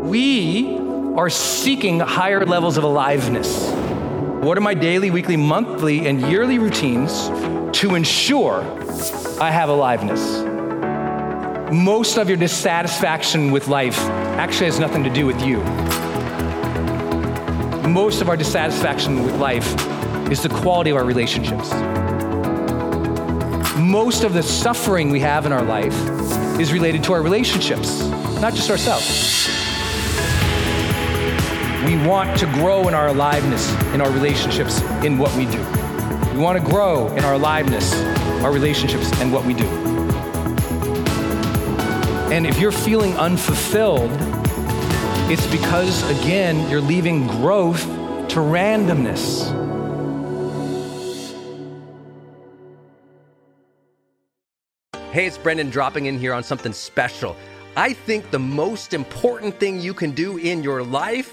We are seeking higher levels of aliveness. What are my daily, weekly, monthly, and yearly routines to ensure I have aliveness? Most of your dissatisfaction with life actually has nothing to do with you. Most of our dissatisfaction with life is the quality of our relationships. Most of the suffering we have in our life is related to our relationships, not just ourselves. We want to grow in our aliveness, in our relationships, in what we do. We want to grow in our aliveness, our relationships, and what we do. And if you're feeling unfulfilled, it's because, again, you're leaving growth to randomness. Hey, it's Brendon dropping in here on something special. I think the most important thing you can do in your life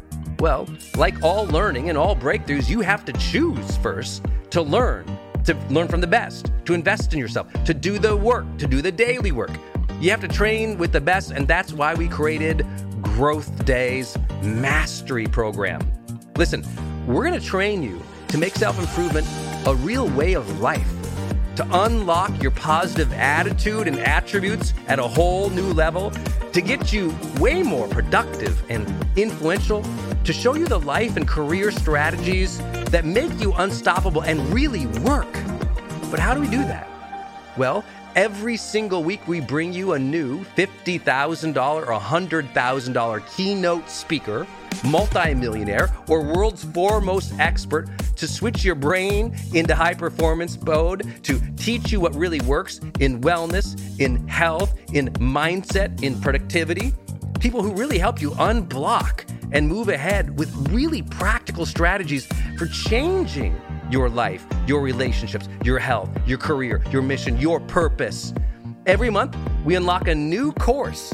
Well, like all learning and all breakthroughs, you have to choose first to learn from the best, to invest in yourself, to do the work, to do the daily work. You have to train with the best, and that's why we created GrowthDay's Mastery Program. Listen, we're gonna train you to make self-improvement a real way of life, to unlock your positive attitude and attributes at a whole new level, to get you way more productive and influential, to show you the life and career strategies that make you unstoppable and really work. But how do we do that? Well, every single week we bring you a new $50,000 or $100,000 keynote speaker, multimillionaire, or world's foremost expert to switch your brain into high performance mode, to teach you what really works in wellness, in health, in mindset, in productivity. People who really help you unblock and move ahead with really practical strategies for changing your life, your relationships, your health, your career, your mission, your purpose. Every month, we unlock a new course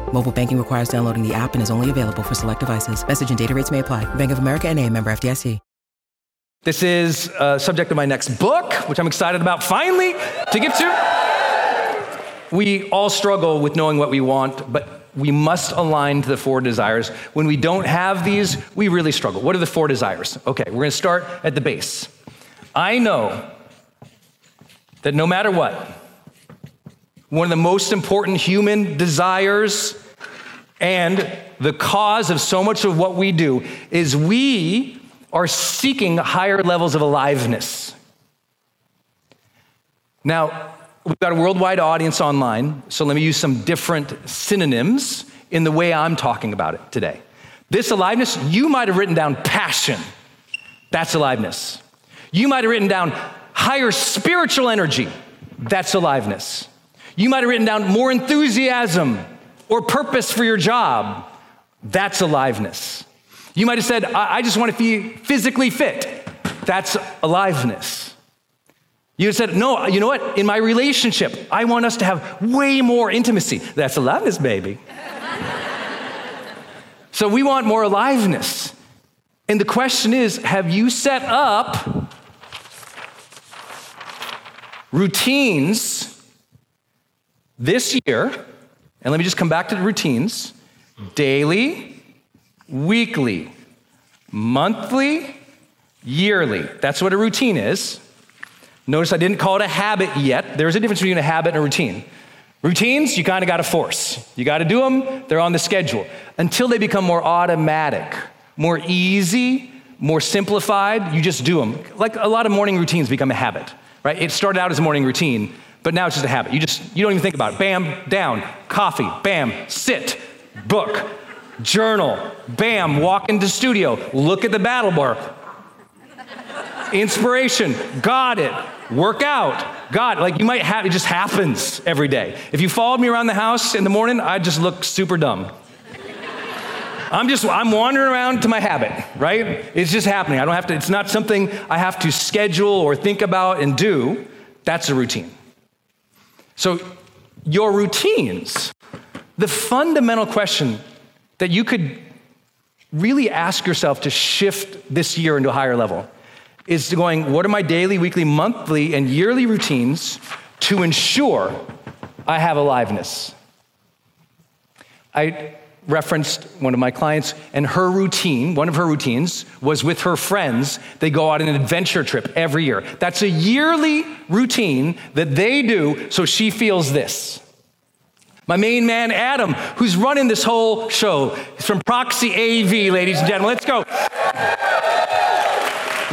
Mobile banking requires downloading the app and is only available for select devices. Message and data rates may apply. Bank of America NA, member FDIC. This is a subject of my next book, which I'm excited about finally to get to. We all struggle with knowing what we want, but we must align to the four desires. When we don't have these, we really struggle. What are the four desires? Okay, we're gonna start at the base. I know that no matter what, one of the most important human desires and the cause of so much of what we do is we are seeking higher levels of aliveness. Now, we've got a worldwide audience online, so let me use some different synonyms in the way I'm talking about it today. This aliveness, you might have written down passion. That's aliveness. You might have written down higher spiritual energy. That's aliveness. You might have written down more enthusiasm or purpose for your job. That's aliveness. You might have said, I just want to be physically fit. That's aliveness. You said, no, you know what? In my relationship, I want us to have way more intimacy. That's aliveness, baby. So we want more aliveness. And the question is, have you set up routines this year? And let me just come back to the routines. Daily, weekly, monthly, yearly. That's what a routine is. Notice I didn't call it a habit yet. There's a difference between a habit and a routine. Routines, you kind of got to force. You got to do them. They're on the schedule. Until they become more automatic, more easy, more simplified, you just do them. Like a lot of morning routines become a habit, right? It started out as a morning routine, but now it's just a habit. You don't even think about it. Bam, down, coffee, bam, sit, book, journal, bam, walk into studio, look at the battle bar, inspiration, got it. Workout, got it. Like you might have, it just happens every day. If you followed me around the house in the morning, I'd just look super dumb. I'm wandering around to my habit, right? It's just happening. It's not something I have to schedule or think about and do. That's a routine. So your routines, the fundamental question that you could really ask yourself to shift this year into a higher level is going, what are my daily, weekly, monthly, and yearly routines to ensure I have aliveness? I referenced one of my clients, and her routine, one of her routines, was with her friends. They go out on an adventure trip every year. That's a yearly routine that they do, so she feels this. My main man, Adam, who's running this whole show, is from Proxy AV, ladies and gentlemen. Let's go.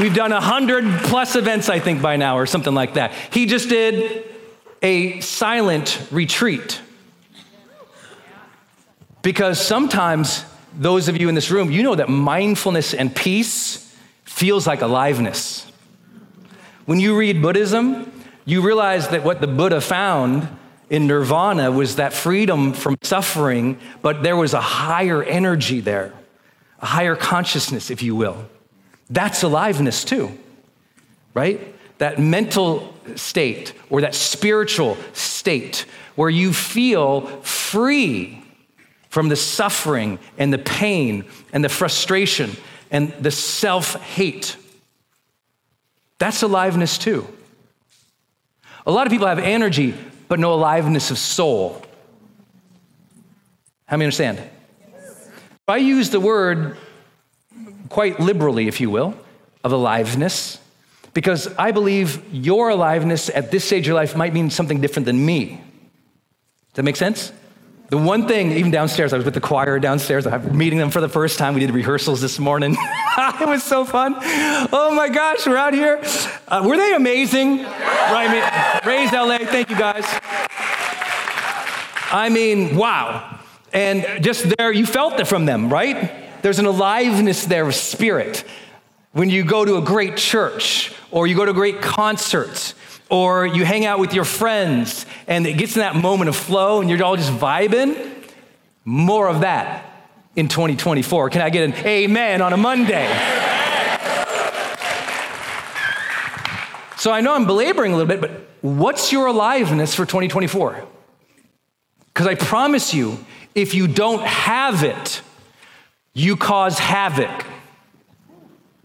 We've done 100+ events, I think, by now, or something like that. He just did a silent retreat. Because sometimes, those of you in this room, you know that mindfulness and peace feels like aliveness. When you read Buddhism, you realize that what the Buddha found in nirvana was that freedom from suffering, but there was a higher energy there, a higher consciousness, if you will. That's aliveness too, right? That mental state or that spiritual state where you feel free from the suffering and the pain and the frustration and the self-hate. That's aliveness too. A lot of people have energy, but no aliveness of soul. How many understand? If I use the word quite liberally, if you will, of aliveness, because I believe your aliveness at this stage of your life might mean something different than me. Does that make sense? The one thing, even downstairs, I was with the choir downstairs, I'm meeting them for the first time. We did rehearsals this morning. It was so fun. Oh my gosh, we're out here. Were they amazing? Right, Raise LA, thank you guys. I mean, wow. And just there, you felt it from them, right? There's an aliveness there of spirit. When you go to a great church, or you go to a great concert, or you hang out with your friends, and it gets in that moment of flow, and you're all just vibing, more of that in 2024. Can I get an amen on a Monday? So I know I'm belaboring a little bit, but what's your aliveness for 2024? Because I promise you, if you don't have it, you cause havoc.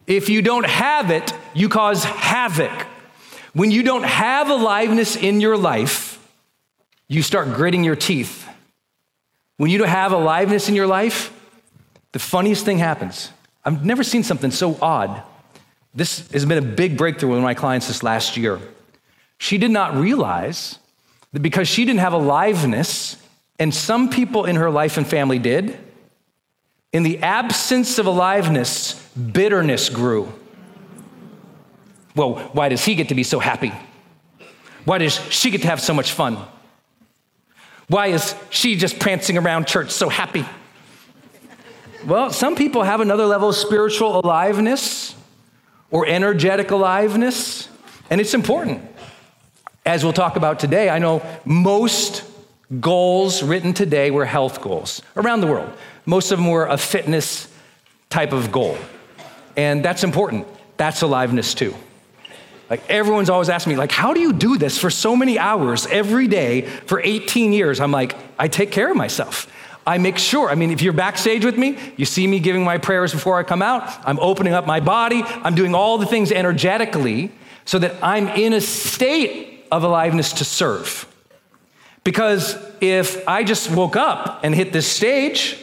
If you don't have it, you cause havoc. When you don't have aliveness in your life, you start gritting your teeth. When you have aliveness in your life, the funniest thing happens. I've never seen something so odd. This has been a big breakthrough with my clients this last year. She did not realize that because she didn't have aliveness, and some people in her life and family did, in the absence of aliveness, bitterness grew. Well, why does he get to be so happy? Why does she get to have so much fun? Why is she just prancing around church so happy? Well, some people have another level of spiritual aliveness or energetic aliveness, and it's important. As we'll talk about today, I know most goals written today were health goals around the world. Most of them were a fitness type of goal, and that's important. That's aliveness too. Like everyone's always asking me, like, how do you do this for so many hours every day for 18 years? I'm like, I take care of myself. I make sure. I mean, if you're backstage with me, you see me giving my prayers before I come out. I'm opening up my body. I'm doing all the things energetically so that I'm in a state of aliveness to serve. Because if I just woke up and hit this stage,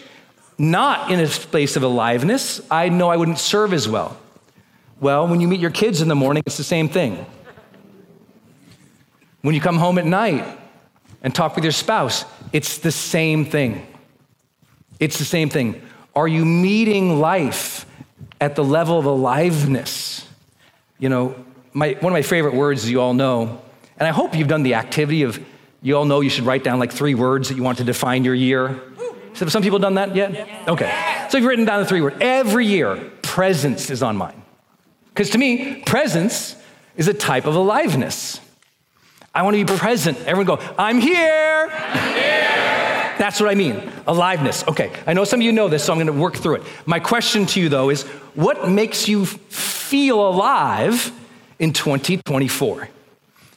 not in a place of aliveness, I know I wouldn't serve as well. Well, when you meet your kids in the morning, it's the same thing. When you come home at night and talk with your spouse, it's the same thing. It's the same thing. Are you meeting life at the level of aliveness? You know, one of my favorite words, as you all know, and I hope you've done the activity of, you all know you should write down like 3 words that you want to define your year. Have some people done that yet? Yeah. Okay. So you've written down the 3 words. Every year, presence is on mine. Because to me, presence is a type of aliveness. I want to be present. Everyone go, I'm here. I'm here. That's what I mean, aliveness. Okay, I know some of you know this, so I'm going to work through it. My question to you, though, is what makes you feel alive in 2024?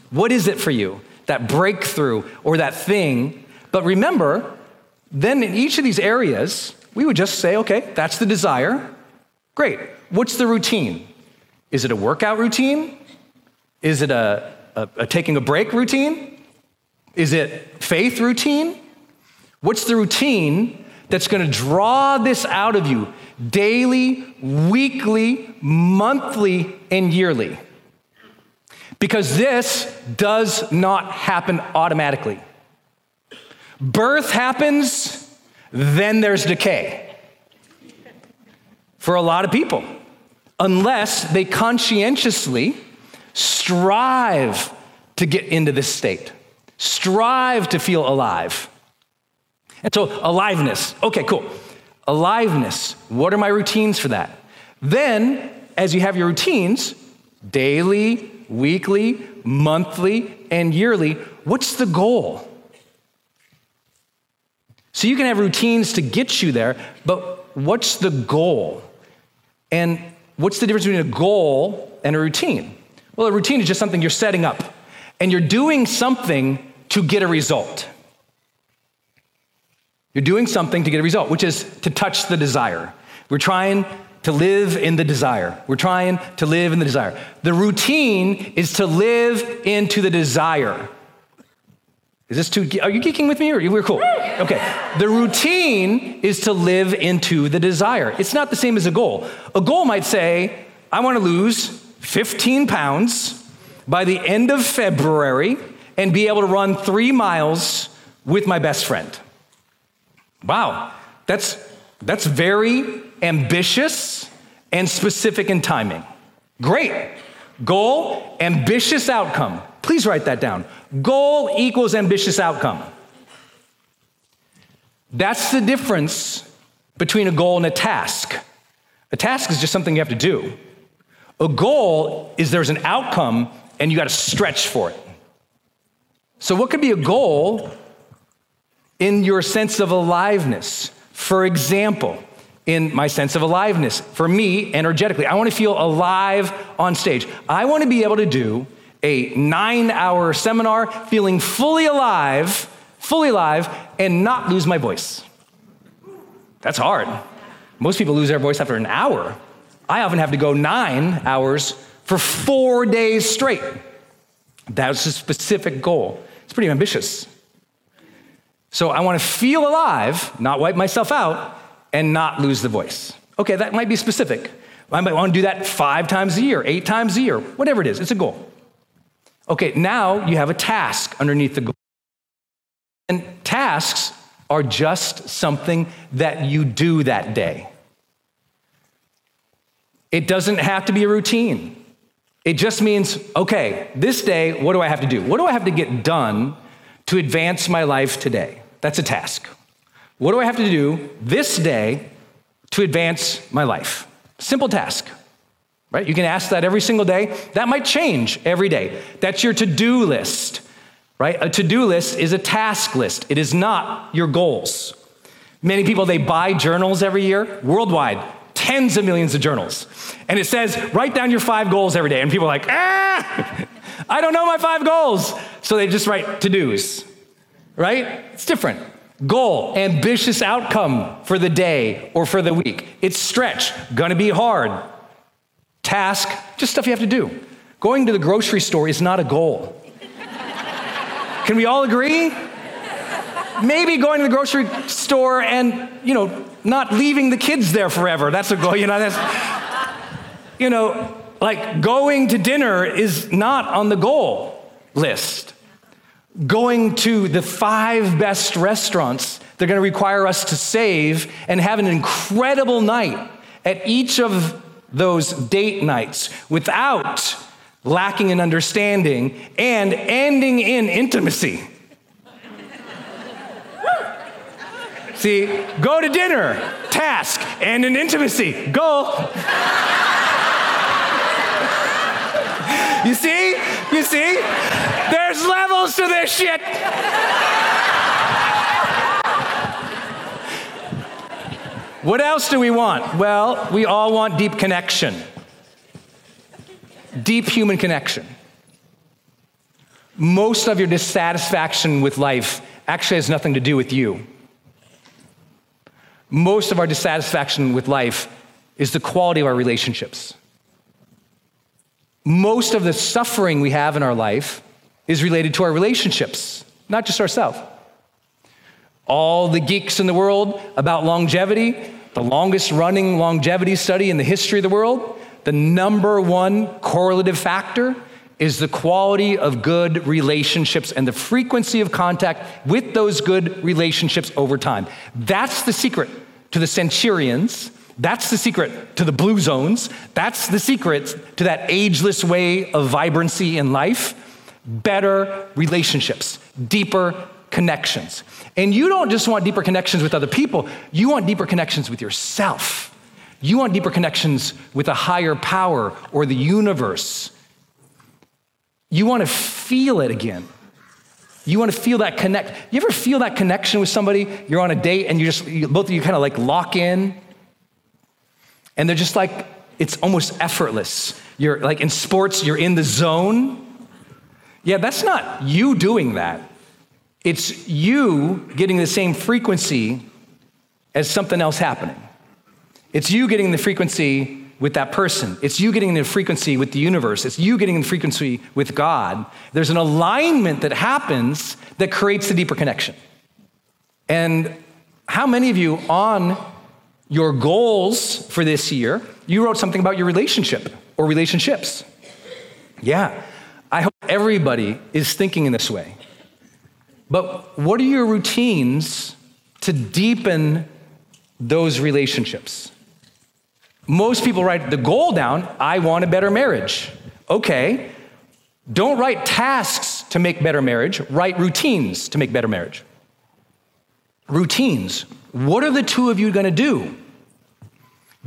What is it for you, that breakthrough or that thing? But remember, then in each of these areas, we would just say, okay, that's the desire. Great. What's the routine? Is it a workout routine? Is it a taking a break routine? Is it faith routine? What's the routine that's going to draw this out of you daily, weekly, monthly, and yearly? Because this does not happen automatically. Birth happens, then there's decay. For a lot of people, unless they conscientiously strive to get into this state, strive to feel alive. And so aliveness, okay, cool. Aliveness, what are my routines for that? Then, as you have your routines, daily, weekly, monthly, and yearly, what's the goal? So you can have routines to get you there, but what's the goal? And what's the difference between a goal and a routine? Well, a routine is just something you're setting up, and you're doing something to get a result. You're doing something to get a result, which is to touch the desire. We're trying to live in the desire. We're trying to live in the desire. The routine is to live into the desire. Is this too, are you geeking with me or we're cool? Okay. The routine is to live into the desire. It's not the same as a goal. A goal might say, I want to lose 15 pounds by the end of February and be able to run 3 miles with my best friend. Wow. That's very ambitious and specific in timing. Great. Goal, ambitious outcome. Please write that down. Goal equals ambitious outcome. That's the difference between a goal and a task. A task is just something you have to do. A goal is there's an outcome and you got to stretch for it. So what could be a goal in your sense of aliveness? For example, in my sense of aliveness, for me, energetically, I want to feel alive on stage. I want to be able to do a 9-hour seminar feeling fully alive, and not lose my voice. That's hard. Most people lose their voice after an hour. I often have to go 9 hours for 4 days straight. That's a specific goal. It's pretty ambitious. So I want to feel alive, not wipe myself out, and not lose the voice. Okay, that might be specific. I might want to do that 5 times a year, 8 times a year, whatever it is. It's a goal. Okay, now you have a task underneath the goal. And tasks are just something that you do that day. It doesn't have to be a routine. It just means, okay, this day, what do I have to do? What do I have to get done to advance my life today? That's a task. What do I have to do this day to advance my life? Simple task, right? You can ask that every single day. That might change every day. That's your to-do list, right? A to-do list is a task list. It is not your goals. Many people, they buy journals every year, worldwide, tens of millions of journals. And it says, write down your 5 goals every day. And people are like, ah, I don't know my 5 goals. So they just write to-dos, right? It's different. Goal, ambitious outcome for the day or for the week. It's stretch, gonna be hard. Task, just stuff you have to do. Going to the grocery store is not a goal. Can we all agree? Maybe going to the grocery store and, you know, not leaving the kids there forever, that's a goal, you know, that's, you know, like going to dinner is not on the goal list. Going to the 5 best restaurants, they're going to require us to save and have an incredible night at each of those date nights without lacking in understanding and ending in intimacy. See, go to dinner, task, and in intimacy, goal. You see? You see? There's levels to this shit. What else do we want? Well, we all want deep connection. Deep human connection. Most of your dissatisfaction with life actually has nothing to do with you. Most of our dissatisfaction with life is the quality of our relationships. Most of the suffering we have in our life is related to our relationships, not just ourselves. All the geeks in the world about longevity, the longest running longevity study in the history of the world, the #1 correlative factor is the quality of good relationships and the frequency of contact with those good relationships over time. That's the secret to the centenarians. That's the secret to the blue zones. That's the secret to that ageless way of vibrancy in life. Better relationships, deeper connections. And you don't just want deeper connections with other people, you want deeper connections with yourself. You want deeper connections with a higher power or the universe. You want to feel it again. You want to feel that connect. You ever feel that connection with somebody? You're on a date and both of you kind of like lock in. And they're just like, it's almost effortless. You're like in sports, you're in the zone. Yeah, that's not you doing that. It's you getting the same frequency as something else happening. It's you getting the frequency with that person. It's you getting the frequency with the universe. It's you getting the frequency with God. There's an alignment that happens that creates the deeper connection. And how many of you on your goals for this year, you wrote something about your relationship or relationships? Yeah, I hope everybody is thinking in this way. But what are your routines to deepen those relationships? Most people write the goal down, I want a better marriage. Okay, don't write tasks to make better marriage, write routines to make better marriage. Routines, what are the two of you gonna do?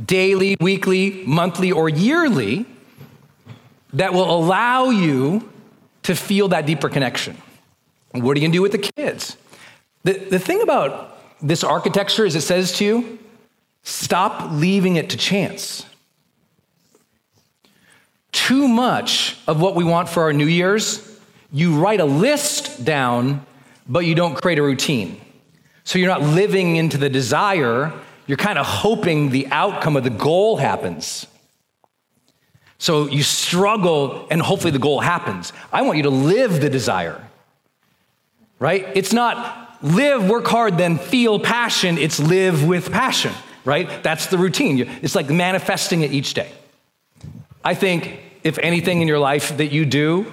Daily, weekly, monthly, or yearly that will allow you to feel that deeper connection. And what are you gonna do with the kids? The thing about this architecture is it says to you, stop leaving it to chance. Too much of what we want for our New Year's, you write a list down, but you don't create a routine. So you're not living into the desire, you're kind of hoping the outcome of the goal happens. So you struggle and hopefully the goal happens. I want you to live the desire, right? It's not, live, work hard, then feel passion. It's live with passion, right? That's the routine. It's like manifesting it each day. I think if anything in your life that you do,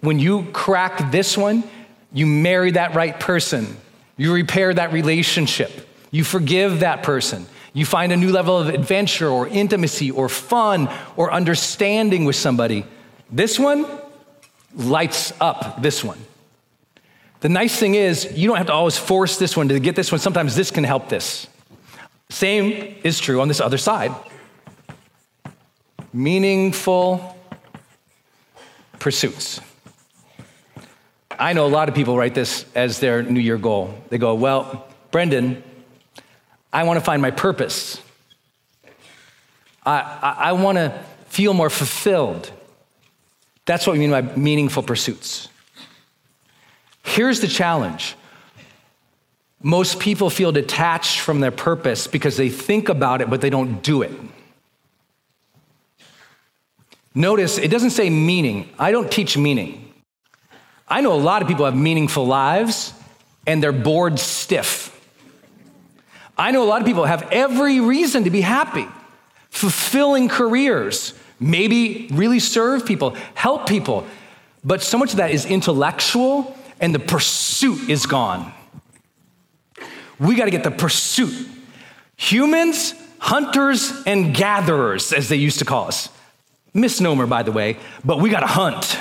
when you crack this one, you marry that right person. You repair that relationship. You forgive that person. You find a new level of adventure or intimacy or fun or understanding with somebody. This one lights up this one. The nice thing is you don't have to always force this one to get this one. Sometimes this can help this. Same is true on this other side. Meaningful pursuits. I know a lot of people write this as their New Year goal. They go, well, Brendon, I want to find my purpose. I want to feel more fulfilled. That's what we mean by meaningful pursuits. Here's the challenge. Most people feel detached from their purpose because they think about it, but they don't do it. Notice, it doesn't say meaning. I don't teach meaning. I know a lot of people have meaningful lives and they're bored stiff. I know a lot of people have every reason to be happy, fulfilling careers, maybe really serve people, help people, but so much of that is intellectual and the pursuit is gone. We got to get the pursuit. Humans, hunters, and gatherers, as they used to call us. Misnomer, by the way, but we got to hunt.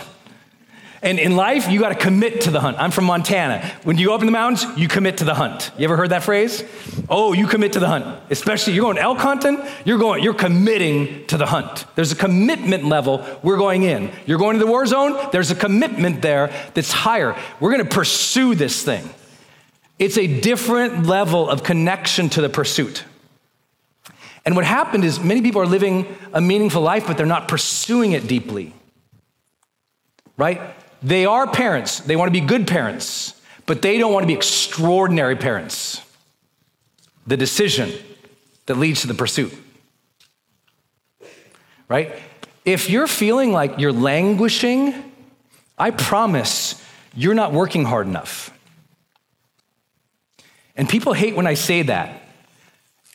And in life, you got to commit to the hunt. I'm from Montana. When you go up in the mountains, you commit to the hunt. You ever heard that phrase? Oh, you commit to the hunt. Especially you're going elk hunting, you're committing to the hunt. There's a commitment level we're going in. You're going to the war zone, there's a commitment there that's higher. We're going to pursue this thing. It's a different level of connection to the pursuit. And what happened is many people are living a meaningful life, but they're not pursuing it deeply, right? They are parents. They want to be good parents, but they don't want to be extraordinary parents. The decision that leads to the pursuit, right? If you're feeling like you're languishing, I promise you're not working hard enough. And people hate when I say that.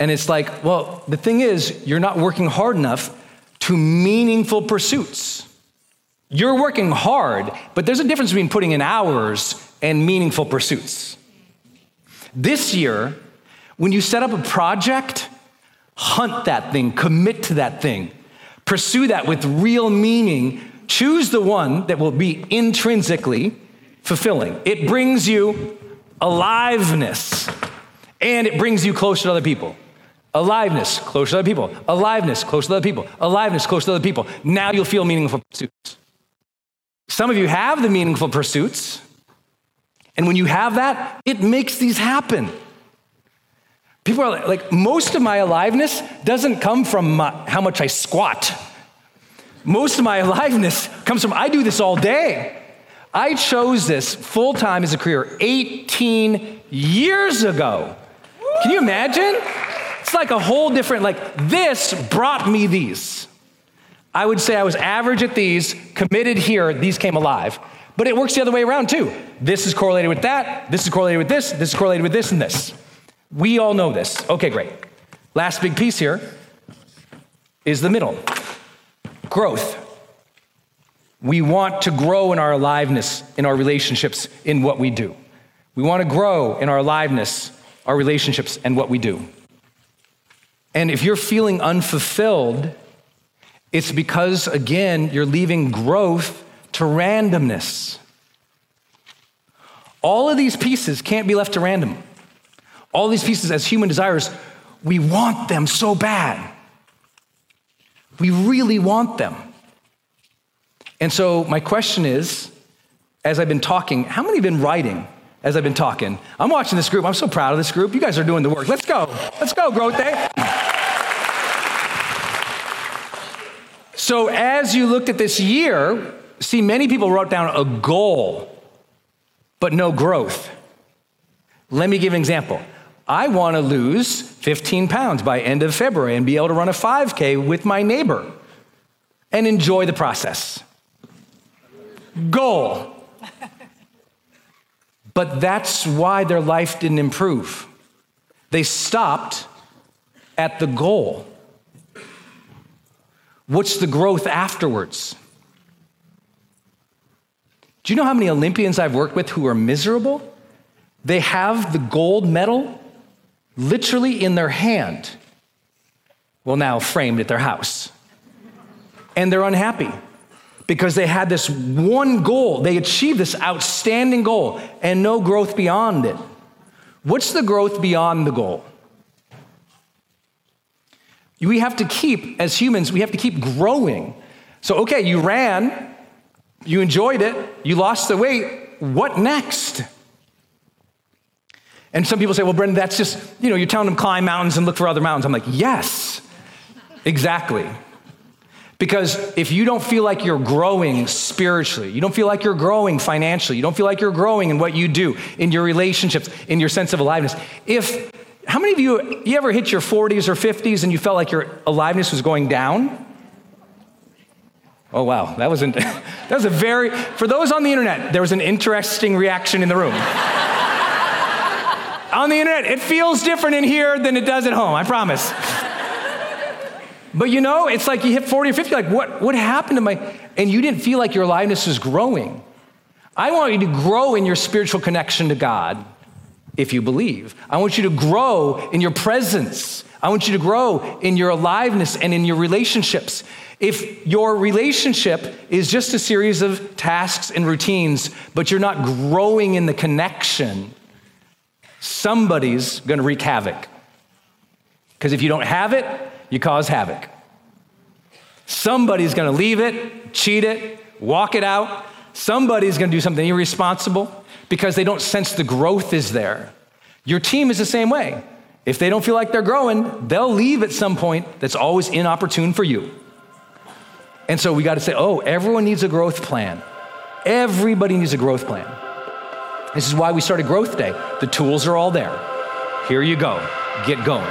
And it's like, well, the thing is, you're not working hard enough to meaningful pursuits. You're working hard, but there's a difference between putting in hours and meaningful pursuits. This year, when you set up a project, hunt that thing, commit to that thing, pursue that with real meaning, choose the one that will be intrinsically fulfilling. It brings you aliveness, and it brings you closer to other people. Aliveness, closer to other people. Aliveness, closer to other people. Aliveness, closer to other people. Now you'll feel meaningful pursuits. Some of you have the meaningful pursuits, and when you have that, it makes these happen. People are like, most of my aliveness doesn't come from how much I squat. Most of my aliveness comes from, I do this all day. I chose this full-time as a career 18 years ago. Can you imagine? It's like a whole different, like this brought me these. I would say I was average at these, committed here, these came alive. But it works the other way around too. This is correlated with that, this is correlated with this is correlated with this and this. We all know this. Okay, great. Last big piece here is the middle. Growth. We want to grow in our aliveness, in our relationships, in what we do. We want to grow in our aliveness, our relationships, and what we do. And if you're feeling unfulfilled, it's because, again, you're leaving growth to randomness. All of these pieces can't be left to random. All these pieces, as human desires, we want them so bad. We really want them. And so my question is, as I've been talking, how many have been writing as I've been talking? I'm watching this group. I'm so proud of this group. You guys are doing the work. Let's go. Let's go, Growth Day. So as you looked at this year, see, many people wrote down a goal, but no growth. Let me give an example. I want to lose 15 pounds by end of February and be able to run a 5K with my neighbor and enjoy the process. Goal. But that's why their life didn't improve. They stopped at the goal. What's the growth afterwards? Do you know how many Olympians I've worked with who are miserable? They have the gold medal literally in their hand. Well, now framed at their house. And they're unhappy because they had this one goal. They achieved this outstanding goal and no growth beyond it. What's the growth beyond the goal? We have to keep, as humans, we have to keep growing. So, okay, you ran, you enjoyed it, you lost the weight, what next? And some people say, well, Brendon, that's just, you know, you're telling them climb mountains and look for other mountains. I'm like, yes, exactly. Because if you don't feel like you're growing spiritually, you don't feel like you're growing financially, you don't feel like you're growing in what you do, in your relationships, in your sense of aliveness. How many of you ever hit your 40s or 50s and you felt like your aliveness was going down? Oh, wow, for those on the internet, there was an interesting reaction in the room. On the internet, it feels different in here than it does at home, I promise. But you know, it's like you hit 40 or 50, like what happened to and you didn't feel like your aliveness was growing. I want you to grow in your spiritual connection to God. If you believe. I want you to grow in your presence. I want you to grow in your aliveness and in your relationships. If your relationship is just a series of tasks and routines, but you're not growing in the connection, somebody's gonna wreak havoc. Because if you don't have it, you cause havoc. Somebody's gonna leave it, cheat it, walk it out. Somebody's gonna do something irresponsible. Because they don't sense the growth is there. Your team is the same way. If they don't feel like they're growing, they'll leave at some point that's always inopportune for you. And so we gotta say, everyone needs a growth plan. Everybody needs a growth plan. This is why we started Growth Day. The tools are all there. Here you go, get going.